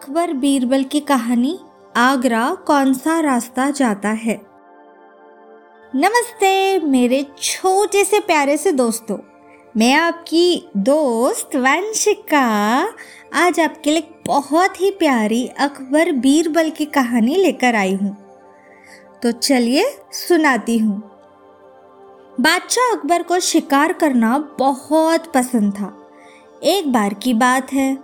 अकबर बीरबल की कहानी आगरा कौन सा रास्ता जाता है। नमस्ते मेरे छोटे से प्यारे से दोस्तों, मैं आपकी दोस्त वंशिका आज आपके लिए बहुत ही प्यारी अकबर बीरबल की कहानी लेकर आई हूँ। तो चलिए सुनाती हूँ। बादशाह अकबर को शिकार करना बहुत पसंद था। एक बार की बात है,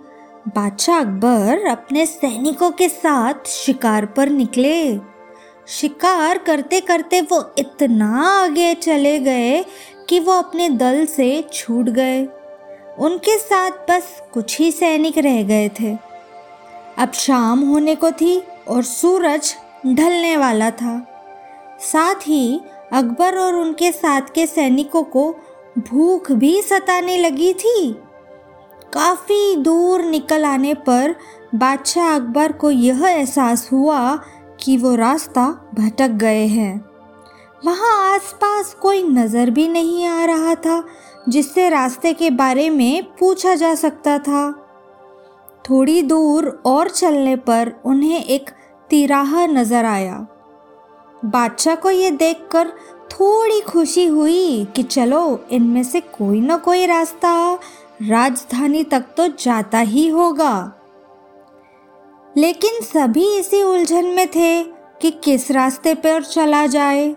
बादशाह अकबर अपने सैनिकों के साथ शिकार पर निकले। शिकार करते करते वो इतना आगे चले गए कि वो अपने दल से छूट गए। उनके साथ बस कुछ ही सैनिक रह गए थे। अब शाम होने को थी और सूरज ढलने वाला था। साथ ही अकबर और उनके साथ के सैनिकों को भूख भी सताने लगी थी। काफ़ी दूर निकल आने पर बादशाह अकबर को यह एहसास हुआ कि वो रास्ता भटक गए हैं। वहाँ आसपास कोई नज़र भी नहीं आ रहा था जिससे रास्ते के बारे में पूछा जा सकता था। थोड़ी दूर और चलने पर उन्हें एक तिराहा नज़र आया। बादशाह को ये देखकर थोड़ी खुशी हुई कि चलो, इनमें से कोई ना कोई रास्ता राजधानी तक तो जाता ही होगा। लेकिन सभी इसी उलझन में थे कि किस रास्ते पर चला जाए।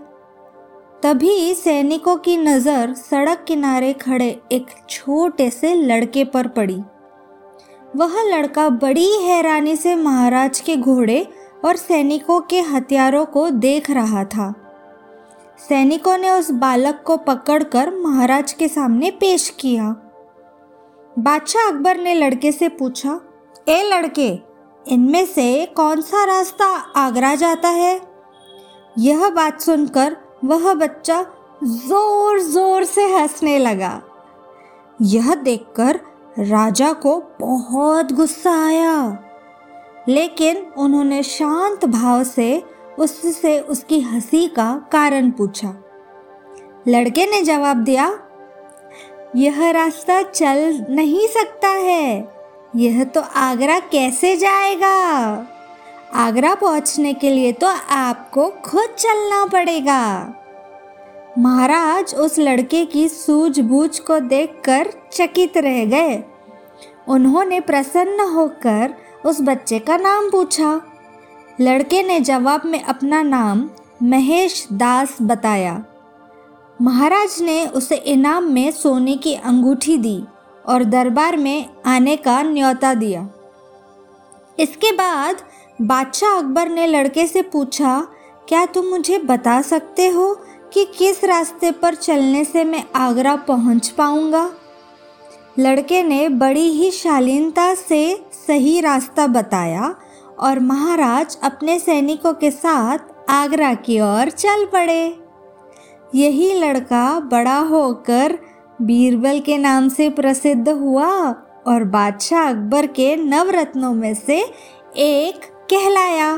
तभी सैनिकों की नज़र सड़क किनारे खड़े एक छोटे से लड़के पर पड़ी। वह लड़का बड़ी हैरानी से महाराज के घोड़े और सैनिकों के हथियारों को देख रहा था। सैनिकों ने उस बालक को पकड़कर महाराज के सामने पेश किया। बादशाह अकबर ने लड़के से पूछा, ए लड़के, इनमें से कौन सा रास्ता आगरा जाता है? यह बात सुनकर वह बच्चा जोर जोर से हंसने लगा। यह देखकर राजा को बहुत गुस्सा आया, लेकिन उन्होंने शांत भाव से उससे उसकी हंसी का कारण पूछा। लड़के ने जवाब दिया, यह रास्ता चल नहीं सकता है, यह तो आगरा कैसे जाएगा? आगरा पहुंचने के लिए तो आपको खुद चलना पड़ेगा। महाराज उस लड़के की सूझबूझ को देखकर चकित रह गए। उन्होंने प्रसन्न होकर उस बच्चे का नाम पूछा। लड़के ने जवाब में अपना नाम महेश दास बताया। महाराज ने उसे इनाम में सोने की अंगूठी दी और दरबार में आने का न्योता दिया। इसके बाद बादशाह अकबर ने लड़के से पूछा, क्या तुम मुझे बता सकते हो कि किस रास्ते पर चलने से मैं आगरा पहुंच पाऊंगा? लड़के ने बड़ी ही शालीनता से सही रास्ता बताया और महाराज अपने सैनिकों के साथ आगरा की ओर चल पड़े। यही लड़का बड़ा होकर बीरबल के नाम से प्रसिद्ध हुआ और बादशाह अकबर के नवरत्नों में से एक कहलाया।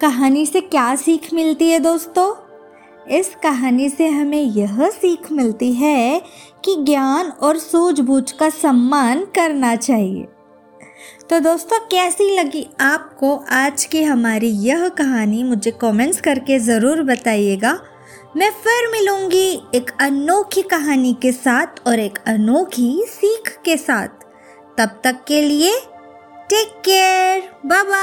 कहानी से क्या सीख मिलती है दोस्तों? इस कहानी से हमें यह सीख मिलती है कि ज्ञान और सूझबूझ का सम्मान करना चाहिए। तो दोस्तों, कैसी लगी आपको आज की हमारी यह कहानी? मुझे कमेंट्स करके ज़रूर बताइएगा। मैं फिर मिलूंगी एक अनोखी कहानी के साथ और एक अनोखी सीख के साथ। तब तक के लिए टेक केयर, बाय।